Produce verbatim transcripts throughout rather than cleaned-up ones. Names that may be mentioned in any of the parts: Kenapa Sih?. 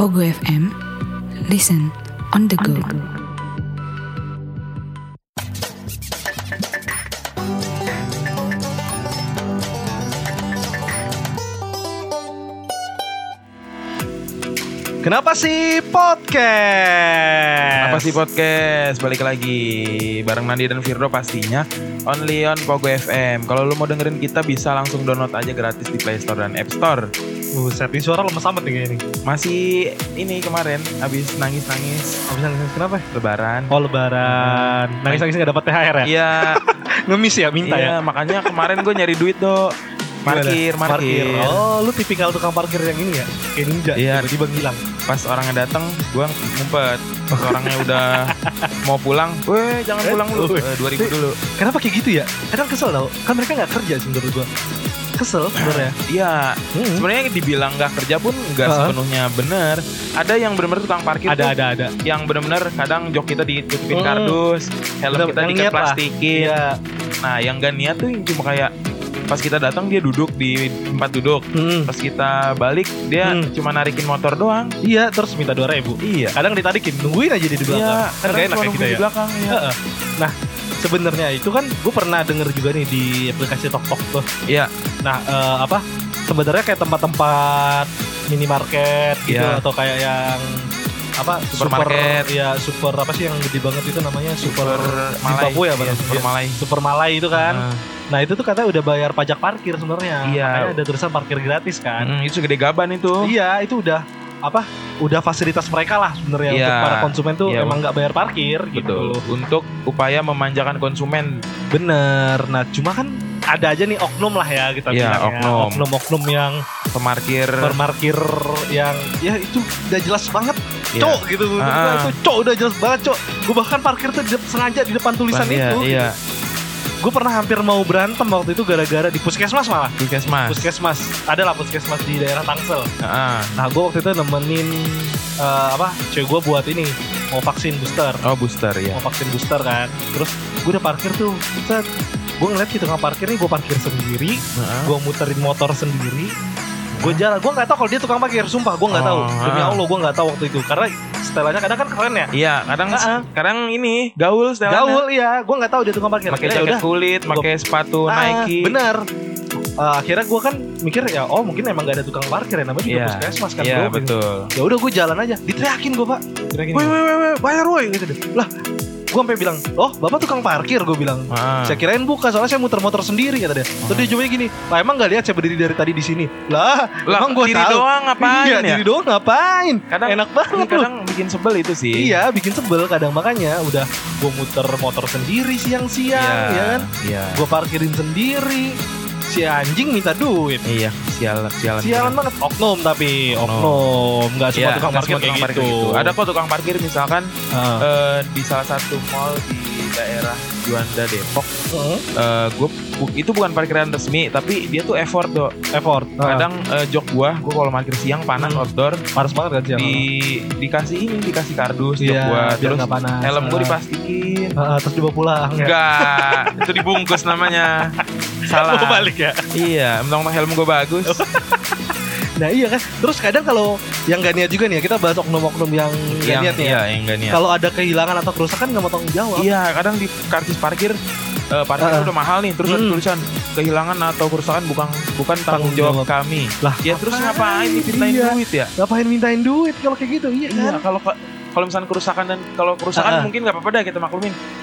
Ogo F M, listen on the go. On the go. Kenapa sih podcast? Kenapa sih podcast? Balik lagi bareng Nandi dan Firdo pastinya. Only on Pogo F M. Kalau lu mau dengerin kita bisa langsung download aja gratis di Play Store dan App Store. Uh, setting suara lemes amat nih kayaknya. Masih ini kemarin habis nangis-nangis. Habis nangis kenapa? Lebaran. Oh, lebaran. Hmm. Nangis-nangis enggak dapat T H R ya? Iya. Ngemis ya minta iya, ya. Makanya kemarin gue nyari duit tuh. Parkir, parkir, parkir. Oh, lu tipikal tukang parkir yang ini ya? Kayak ninja, iya. Tiba-tiba hilang. Pas orangnya datang, gua ngumpet. Pas orangnya udah mau pulang, weh jangan pulang dulu, dua ribu dulu. Kenapa kayak gitu ya? Kadang kesel tau, kan mereka gak kerja sebenernya gua. Kesel sebenernya. Iya, hmm. Sebenarnya dibilang gak kerja pun gak uh-huh. sepenuhnya bener. Ada yang bener-bener tukang parkir ada, tuh. Ada, ada, ada. Yang bener-bener kadang jok kita ditutupin hmm. kardus, helm bener, kita diket plastikin. Iya. Nah, yang gak niat tuh cuma kayak pas kita datang dia duduk di tempat duduk, hmm. pas kita balik dia hmm. cuma narikin motor doang. Iya, terus minta dua ribu. Iya. Kadang ditarikin, nungguin aja di belakang. Iya. Kan gak enak ya kita ya. Di belakang, ya. Uh-uh. Nah, sebenarnya itu kan gue pernah denger juga nih di aplikasi TokTok tuh. Iya. Nah, uh, apa? Sebenarnya kayak tempat-tempat minimarket gitu yeah. atau kayak yang apa? Supermarket. Super, ya super apa sih yang gede banget itu namanya? Super, super Malai. Zimbabwe ya, iya, super ya. Malai. Super Malai itu kan. Uh. Nah itu tuh katanya udah bayar pajak parkir sebenarnya, iya. Makanya ada tulisan parkir gratis kan. Hmm, itu gede gaban itu. Iya, itu udah apa? Udah fasilitas mereka lah sebenarnya iya. Untuk para konsumen tuh iya. Emang nggak bayar parkir betul. Gitu. Untuk upaya memanjakan konsumen. Bener. Nah cuma kan ada aja nih oknum lah ya kita iya, bilang oknum. Ya. Oknum-oknum yang pemarkir, pemarkir yang ya itu udah jelas banget. Yeah. Cok gitu, ah. Itu cok udah jelas banget cok. Gue bahkan parkir tuh sengaja di depan tulisan bah, iya, itu. Iya. Gitu. Gue pernah hampir mau berantem waktu itu gara-gara di puskesmas malah. Puskesmas. Puskesmas. Ada lah puskesmas di daerah Tangsel. Uh-huh. Nah, gue waktu itu nemenin uh, apa? Cewek gue buat ini mau vaksin booster. Oh booster ya. Mau vaksin booster kan. Terus gue udah parkir tuh. Set. Gue ngeliat gitu nggak parkir nih. Gue parkir sendiri. Uh-huh. Gue muterin motor sendiri. Gue jalan, gue nggak tahu kalau dia tukang parkir, sumpah gue nggak oh, tahu. Demi Allah gue nggak tahu waktu itu, karena setelannya kadang kan keren ya. Iya, kadang uh-uh. kadang ini gaul setelannya. Gaul iya, gue nggak tahu dia tukang parkir. Pakai jaket udah. Kulit, pakai sepatu ah, Nike. Bener. Uh, akhirnya gue kan mikir ya, oh mungkin emang nggak ada tukang parkir ya, namanya juga yeah. puskesmas kan. Iya yeah, betul. Ya udah gue jalan aja, diteriakin gue pak. Teriakin. Woi woi woi, bayar woi gitu deh. Lah. Gue sampai bilang, oh bapak tukang parkir, gue bilang. Ah. Saya kirain bukan, soalnya saya muter motor sendiri kata dia. Terus ah. dia jawabnya gini, lah emang nggak lihat saya berdiri dari tadi di sini. Lah, lah emang gue tahu. Diri doang ngapain ya? Diri doang ngapain? Kadang, enak banget tuh. Kadang bikin sebel itu sih. Iya, bikin sebel kadang makanya. Udah gue muter motor sendiri siang-siang, ya, ya kan? Iya. Gue parkirin sendiri. Si anjing minta duit. Iya, sialan sialan. Sialan banget oknum tapi oknum enggak semua ya, tukang parkir semua tukang kayak parkir gitu. Gitu. Ada kok tukang parkir misalkan uh. Uh, di salah satu mall di daerah Juanda Depok. Uh. Uh, gua itu bukan parkiran resmi tapi dia tuh effort do. Effort. Uh. Kadang uh, jok gua, gua kalau parkir siang panas hmm. outdoor, panas banget kan siang. Di dikasih ini, dikasih kardus yeah, jok gua terus helm gua dipastikin. Uh, terus dibawa pulang. Enggak, ya? Itu dibungkus namanya. Salah. Gua balik ya. Iya, mentang-mentang helm gue bagus. Nah iya kan. Terus kadang kalau yang gak niat juga nih, kita bahas oknum-oknum yang, yang gak niat iya, ya. Yang gak niat. Kalau ada kehilangan atau kerusakan gak mau tanggung jawab. Iya, kadang di kartis parkir uh, parkir uh, udah mahal nih, terus mm. ada tulisan kehilangan atau kerusakan bukan bukan tanggung jawab kami. Lah, ya terus ngapain mintain iya. duit ya? Ngapain mintain duit kalau kayak gitu? Iya, iya kan. Kalau kalau misalnya kerusakan dan kalau kerusakan uh, mungkin nggak apa-apa dah kita maklumin. Kehilangan,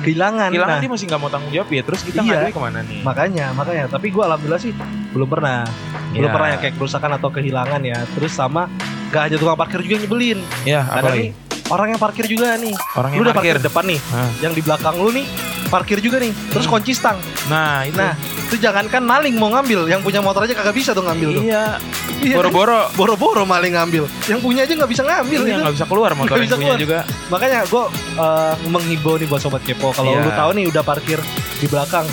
bener. kehilangan, kehilangan nah. Dia masih nggak mau tanggung jawab ya. Terus kita iya. ngaduin kemana nih? Makanya, makanya. Tapi gue alhamdulillah sih belum pernah, yeah. belum pernah ya kayak kerusakan atau kehilangan ya. Terus sama nggak aja tukang parkir juga nyebelin. Iya. Yeah, Karena nih orang yang parkir juga nih. Orang yang lu udah parkir depan nih, huh. yang di belakang lu nih parkir juga nih. Terus hmm. kunci stang. Nah, itu. Nah, itu jangankan maling mau ngambil, yang punya motor aja kagak bisa tuh ngambil. Iya. Tuh. Iya, boro-boro, boro-boro maling ngambil. Yang punya aja nggak bisa ngambil. Iya, nggak bisa keluar motor yang punya keluar. Juga. Makanya gue uh, menghimbau nih buat sobat kepo. Kalau yeah. lu tahu nih udah parkir di belakang,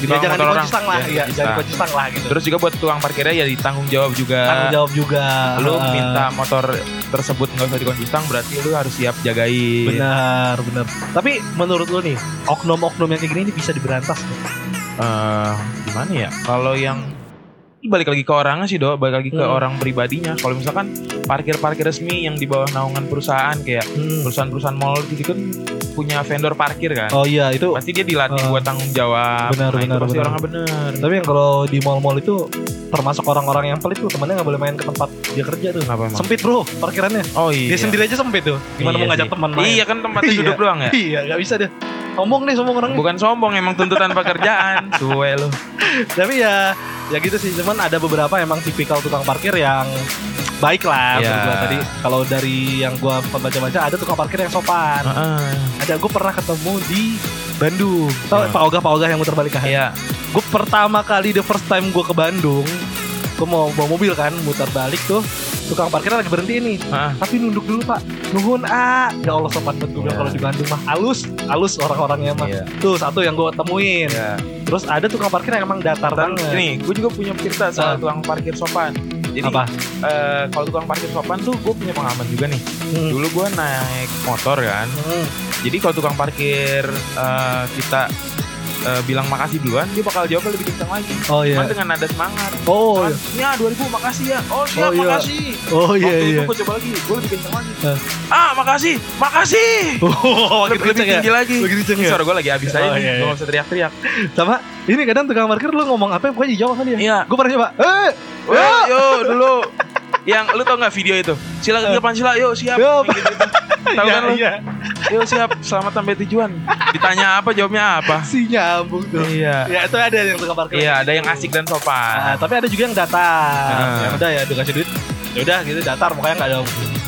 di ya jangan dikunci stang lah, ya, ya, jangan dikunci stang lah gitu. Terus juga buat tukang parkirnya ya ditanggung jawab juga. Tanggung jawab juga. Lu uh, minta motor tersebut nggak usah dikunci stang, berarti lu harus siap jagain. Benar, benar. Tapi menurut lu nih, oknum-oknum yang kayak gini ini bisa diberantas? Eh, uh, gimana ya? Kalau yang balik lagi ke orangnya sih Dok, balik lagi ke hmm. orang pribadinya. Kalau misalkan parkir-parkir resmi yang di bawah naungan perusahaan kayak hmm. perusahaan-perusahaan mall gitu kan punya vendor parkir kan. Oh iya itu. Pasti dia dilatih uh, buat tanggung jawab. Benar nah, benar. Pasti orangnya benar. Tapi yang kalau di mall-mall itu termasuk orang-orang yang pelit tuh, temennya nggak boleh main ke tempat dia kerja tuh. Kenapa? Sempit bro parkirannya. Oh iya. Dia sendiri aja sempit tuh. Gimana iya mau ngajak teman main? Iya kan tempatnya duduk doang ya. Iya nggak bisa deh. Sombong nih sombong orangnya. Bukan sombong emang tuntutan pekerjaan. Suwe lo. Tapi ya ya gitu sih, cuman ada beberapa emang tipikal tukang parkir yang baik lah yeah. menurut gua tadi. Kalau dari yang gua baca-baca ada tukang parkir yang sopan. Uh-uh. Ada gua pernah ketemu di Bandung. Tahu yeah. Pak Ogah Pak Ogah yang muter balik kan? Iya. Yeah. Gua pertama kali the first time gua ke Bandung, gua mau bawa mobil kan, muter balik tuh. Tukang parkirnya lagi berhenti nih, ah. tapi nunduk dulu pak, nuhun ah, ya Allah sopan banget gue bilang yeah. kalau di Bandung mah halus, halus orang-orangnya mah. Yeah. Tuh satu yang gue temuin. Yeah. Terus ada tukang parkir yang emang datar Tentang, banget. Nih, gue juga punya cerita soal ah. tukang parkir sopan. Jadi apa? Uh, kalau tukang parkir sopan tuh gue punya pengalaman juga nih. Hmm. Dulu gue naik motor kan. Hmm. Jadi kalau tukang parkir uh, kita Uh, bilang makasih duluan, dia bakal jawab lebih kencang lagi. Oh iya. Cuman dengan nada semangat. Oh iya. Ya dua ribu makasih ya. Oh siap oh, iya. makasih. Oh iya waktu iya. Waktu itu gue coba lagi, gue lebih kencang lagi. Uh. Ah makasih, makasih. Oh, lebih lebih tinggi ya? lagi. Lebih tinggi. Suara gue lagi habis oh, aja nih. Iya, iya. Gue nggak bisa teriak-teriak. Sama. Ini kadang tukang parkir lu ngomong apa, gue dijawab sama dia. Iya. Gue pernah coba. Eh, eh, yo dulu. Yang lu tau nggak video itu? Sila ke depan sila, yo siap. Tahu kan lu? Yo siap, selamat sampai tujuan. Ditanya apa jawabnya apa? Si nyambung tuh. Iya. Ya itu ada yang tukang parkir. Iya, ada yang asik dan sopan. Nah, tapi ada juga yang datar. Hmm. Ya udah ya, dikasih duit. Ya udah gitu datar, mukanya enggak ada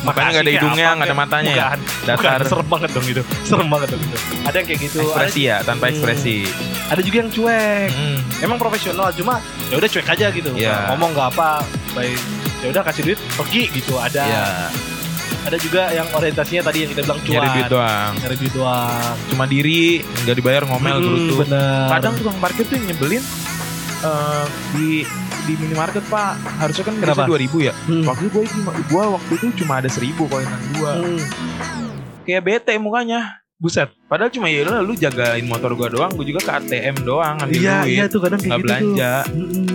makanya enggak ada hidungnya, enggak ada matanya. Ya. Datar. Bukan, serem banget dong gitu. Serem banget dong gitu. Ada yang kayak gitu. Ekspresi ada, ya, tanpa ekspresi. Hmm. Ada juga yang cuek. Hmm. Emang profesional cuma ya udah cuek aja gitu. Yeah. Ngomong enggak apa, baik. Ya udah kasih duit, pergi gitu. Ada. Yeah. Ada juga yang orientasinya tadi yang kita bilang cuan. Nyari duit doang. Nyari duit doang. Cuma diri, nggak dibayar ngomel dulu hmm, tuh. Bener. Kadang tukang parkir tuh nyebelin uh, di di minimarket pak. Harusnya kan bisa dua ribu ya. Hmm. Waktu gue gue waktu itu cuma ada seribu koinan gue. Hmm. Kayak bete mukanya. Buset. Padahal cuma ya lu jagain motor gue doang. Gue juga ke A T M doang ambil iya, duit. Iya tuh kadang kayak gak gitu. Nggak belanja. Mm-mm.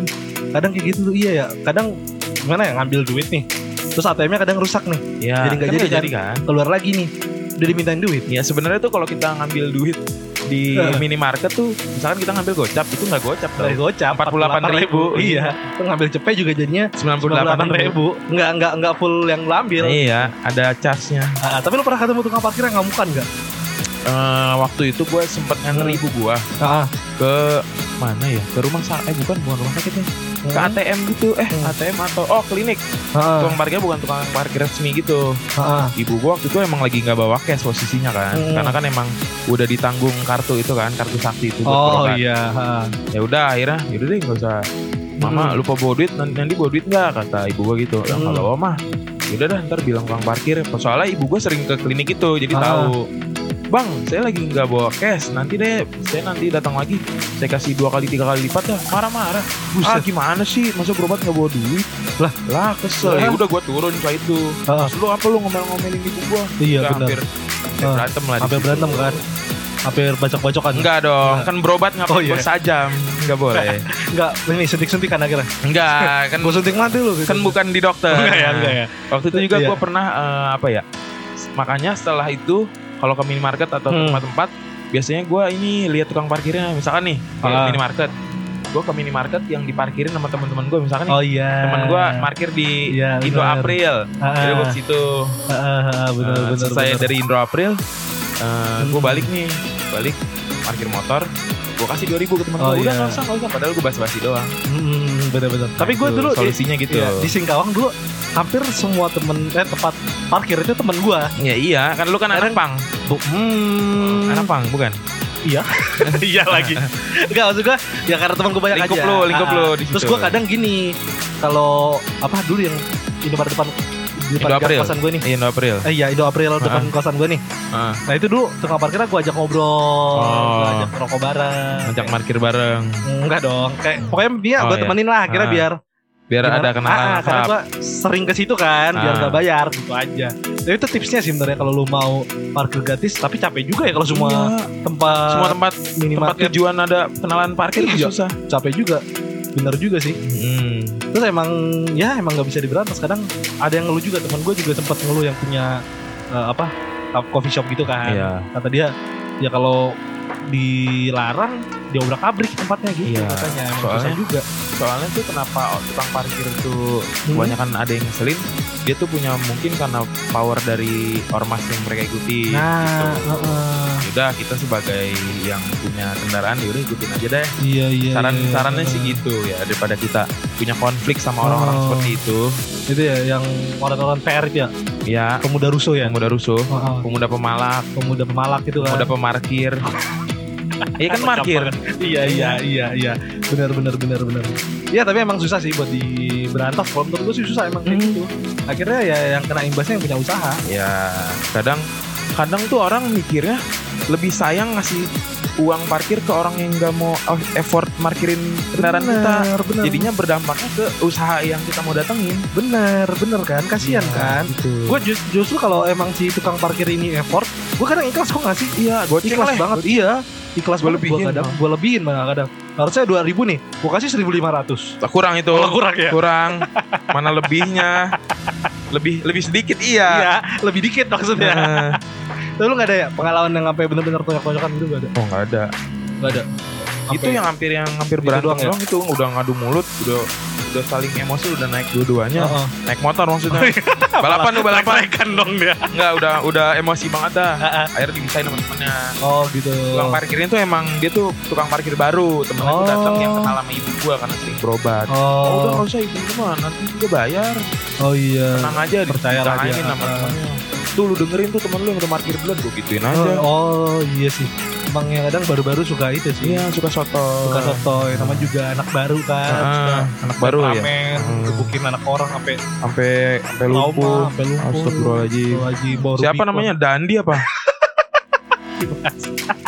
Kadang kayak gitu tuh iya ya. Kadang gimana ya ngambil duit nih. Terus A T M-nya kadang rusak nih. Ya, jadi enggak kan jadi, jadi kan. Keluar lagi nih. Udah dimintain duit. Ya sebenarnya tuh kalau kita ngambil duit di uh. minimarket tuh, misalkan kita ngambil gocap, itu enggak gocap tuh. Gocap empat puluh delapan ribu. Iya. Itu ngambil cepet juga jadinya sembilan puluh delapan ribu. Enggak enggak enggak full yang lu ambil. Iya, ada charge-nya. Uh, tapi lu pernah ketemu tukang parkir yang ngamukan enggak? Uh, waktu itu gue sempet nganter ibu gue uh. ke mana ya? Ke rumah sakit. Eh bukan, bukan rumah sakit ya. Ke A T M gitu, eh hmm. A T M atau oh klinik. Ha-ha. Tukang parkirnya bukan tukang parkir resmi gitu. Ha-ha. Ibu gua waktu itu emang lagi nggak bawa cash posisinya kan, hmm. karena kan emang udah ditanggung kartu itu kan, kartu sakti itu. Oh kan. Iya. Ya udah akhirnya, yaudah deh nggak usah. Mama hmm. lupa bawa duit, nanti, nanti bawa duit nggak? Kata ibu gua gitu. Hmm. Kalau mah, yaudah dah ntar bilang tukang parkir. Soalnya ibu gua sering ke klinik itu, jadi Ha-ha. tahu. Bang, saya lagi nggak bawa cash. Nanti deh, saya nanti datang lagi. Saya kasih dua kali, tiga kali lipat ya. Marah-marah. Buset. Ah, gimana sih? Masa berobat nggak bawa duit? Lah, lah kesel. Ya udah, gue turun setelah itu. Terus lu apa lu ngomel-ngomelin ibu gue? Iya, udah, benar. Hampir uh, berantem lah. Hampir berantem kan? Hampir bacok-bacokan? Enggak dong. Nah. Kan berobat ngapain oh, iya. gue sajam. Enggak boleh. Enggak, ini suntik-suntikan akhirnya? Enggak. Kan, gue suntik mati lu. Gitu. Kan bukan di dokter. Enggak ya, enggak ya. Waktu itu juga iya. gue pernah, uh, apa ya? Makanya setelah itu, kalau ke minimarket atau ke tempat-tempat, hmm. biasanya gue ini lihat tukang parkirnya. Misalkan nih, ke ah. minimarket. Gue ke minimarket yang diparkirin sama teman-teman gue. Misalkan nih, oh, yeah. teman gue parkir di yeah, Indo bener. April. Ah. Jadi gue ke situ. Ah, bener, uh, bener, saya bener. dari Indo April, uh, hmm. gue balik nih. Balik, parkir motor. Gue kasih dua ribu ke teman oh, gue. Udah yeah. gak usah, gak usah. Padahal gue basa-basi doang. Hmm, bener-bener. Tapi gue dulu, solusinya di, gitu. Iya, di Singkawang dulu, hampir semua temen eh tempat parkir itu temen gua. Ya iya, kan lu kan anak pang. Hmm, anak pang bukan? Iya. Iya lagi. Enggak maksud gua, ya karena temen gua banyak lingkup aja. Lingkup lu, lingkup lu di situ. Terus gua kadang gini, kalau apa dulu yang Indo pada depan Indo April kosan gue nih. Indo April. Eh, iya, Indo April depan uh-huh. kosan gue nih. Uh-huh. Nah, itu dulu tukang parkirnya gue ajak ngobrol, oh. gue ajak ngerokok bareng, ajak parkir bareng. Enggak dong, kayak pokoknya dia oh, gua iya. temenin lah, kira uh-huh. biar biar gimana? Ada kenalan ah, karena gue sering ke situ kan ah. biar gak bayar gitu aja. Jadi itu tipsnya sih sebenarnya kalau lu mau parkir gratis, tapi capek juga ya kalau semua iya. tempat semua tempat minimarket tempat tujuan ada kenalan parkir iya. susah, capek juga. benar juga sih. hmm. Terus emang ya emang nggak bisa diberantas. Kadang ada yang ngeluh juga, teman gue juga sempat ngeluh yang punya uh, apa coffee shop gitu kan. Iya. Kata dia ya kalau dilarang diobrak abrik tempatnya gitu. Iya. Katanya soalnya juga soalnya tuh kenapa tukang parkir tuh hmm. kebanyakan ada yang ngeselin, dia tuh punya mungkin karena power dari ormas yang mereka ikuti. Nah, gitu. uh, udah kita sebagai yang punya kendaraan yaudah ikutin aja deh. Iya, iya, saran iya, sarannya iya. sih gitu ya, daripada kita punya konflik sama orang-orang oh. seperti itu. Itu ya yang orang-orang P R itu ya. Iya. Pemuda rusuh ya. Pemuda rusuh. Uh-huh. Pemuda pemalak. Pemuda pemalak itu kan. Pemuda pemarkir. Iya kan parkir. Iya iya iya iya. Benar benar benar benar. Iya tapi emang susah sih buat diberantas. Kalau menurut gue sih susah emang kayak hmm. gitu. Akhirnya ya yang kena imbasnya yang punya usaha. Iya. Kadang kadang tuh orang mikirnya lebih sayang ngasih uang parkir ke orang yang nggak mau effort parkirin kendaraan kita. Bener. Jadinya berdampaknya ke usaha yang kita mau datengin. Bener bener kan, kasian ya, kan. Gitu. Gue just, justru kalau emang si tukang parkir ini effort, gue kadang ikhlas kok ngasih. Iya, gue ikhlas banget. Gua... Iya. Ikhlas gue lebihin, gue lebihin malah kadang. Harusnya dua ribu nih, gue kasih seribu lima ratus. Kurang itu. Oh, kurang ya. Kurang. Mana lebihnya? Lebih lebih sedikit iya. Iya, lebih dikit maksudnya. Nah. Tapi lu nggak ada ya pengalaman yang sampai benar-benar tonjok-tonjokan gitu nggak ada? Oh nggak ada. Nggak ada. Ampe itu yang hampir yang hampir berantem doang ya? Itu udah ngadu mulut, udah udah saling emosi, udah naik dua-duanya. Uh-huh. Naik motor maksudnya. Oh, iya. Balapan lu balapan kan dong dia. Enggak, udah udah emosi banget dah. Uh-huh. Akhirnya dibisain teman-temannya. Oh gitu. Tukang parkirnya tuh emang dia tuh tukang parkir baru. Temen aku oh. datang yang kenal sama ibu gua karena sering berobat. Oh, oh udah nggak usah ibu mah, nanti juga bayar. Oh iya. Tenang aja, percaya aja sama temannya. Tuh lu dengerin tuh temen lu yang udah parkir duluan, gua gituin aja. Oh, oh iya sih. Emang yang kadang baru-baru suka itu sih. Iya, suka sotoy. Suka sotoy, namanya juga anak baru kan. Nah, anak baru ya. Hmm. Kebukin anak orang sampai sampai sampai lumpuh, sampai lumpuh. Astagfirullahaladzim. Siapa namanya? Dandi apa?